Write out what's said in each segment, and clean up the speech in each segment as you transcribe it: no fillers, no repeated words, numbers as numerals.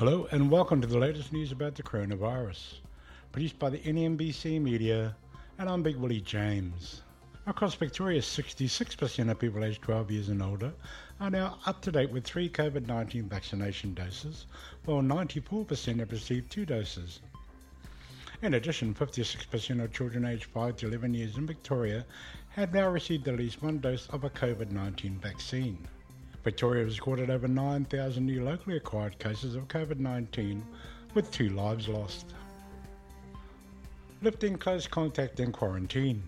Hello and welcome to the latest news about the coronavirus, produced by the NEMBC media, and I'm Big Willie James. Across Victoria, 66% of people aged 12 years and older are now up to date with 3 COVID-19 vaccination doses, while 94% have received 2 doses. In addition, 56% of children aged 5 to 11 years in Victoria have now received at least 1 dose of a COVID-19 vaccine. Victoria has recorded over 9,000 new locally acquired cases of COVID-19, with 2 lives lost. Lifting close contact and quarantine.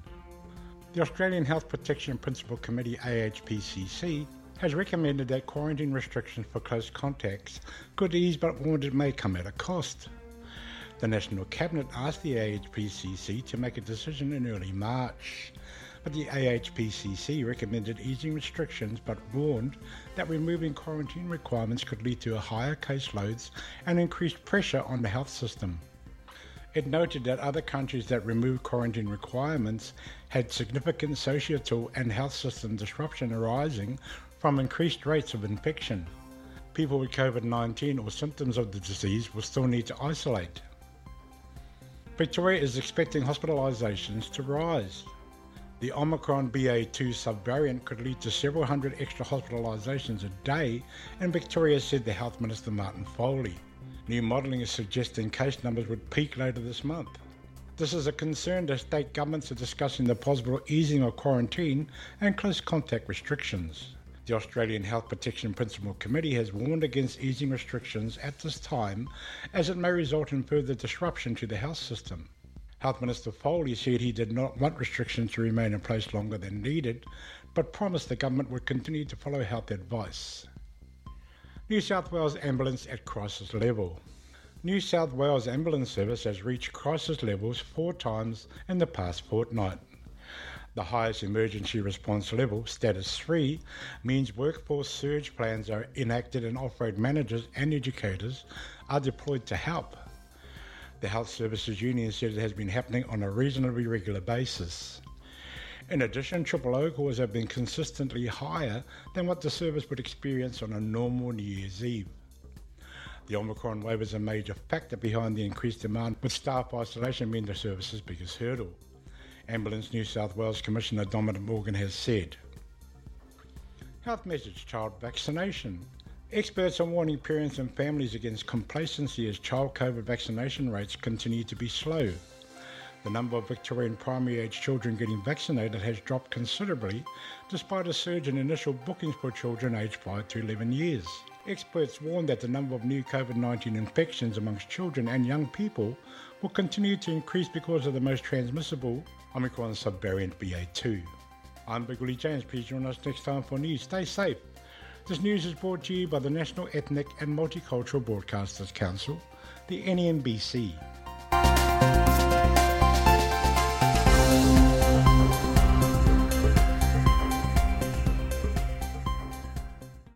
The Australian Health Protection Principal Committee AHPCC has recommended that quarantine restrictions for close contacts could ease, but warned it may come at a cost. The National Cabinet asked the AHPCC to make a decision in early March, but the AHPCC recommended easing restrictions but warned that removing quarantine requirements could lead to higher caseloads and increased pressure on the health system. It noted that other countries that removed quarantine requirements had significant societal and health system disruption arising from increased rates of infection. People with COVID-19 or symptoms of the disease will still need to isolate. Victoria is expecting hospitalisations to rise. The Omicron BA2 subvariant could lead to several hundred extra hospitalisations a day, and Victoria said the Health Minister Martin Foley. New modelling is suggesting case numbers would peak later this month. This is a concern as state governments are discussing the possible easing of quarantine and close contact restrictions. The Australian Health Protection Principal Committee has warned against easing restrictions at this time, as it may result in further disruption to the health system. Health Minister Foley said he did not want restrictions to remain in place longer than needed, but promised the government would continue to follow health advice. New South Wales ambulance at crisis level. New South Wales ambulance service has reached crisis levels 4 times in the past fortnight. The highest emergency response level, status 3, means workforce surge plans are enacted and off-road managers and educators are deployed to help. The Health Services Union said it has been happening on a reasonably regular basis. In addition, triple O calls have been consistently higher than what the service would experience on a normal New Year's Eve. The Omicron wave is a major factor behind the increased demand, with staff isolation being the service's biggest hurdle. Ambulance New South Wales Commissioner Dominic Morgan has said. Health message: child vaccination. Experts are warning parents and families against complacency as child COVID vaccination rates continue to be slow. The number of Victorian primary-age children getting vaccinated has dropped considerably, despite a surge in initial bookings for children aged 5 to 11 years. Experts warn that the number of new COVID-19 infections amongst children and young people will continue to increase because of the most transmissible Omicron subvariant BA2. I'm Big Willie James. Please join us next time for news. Stay safe. This news is brought to you by the National Ethnic and Multicultural Broadcasters Council, the NEMBC.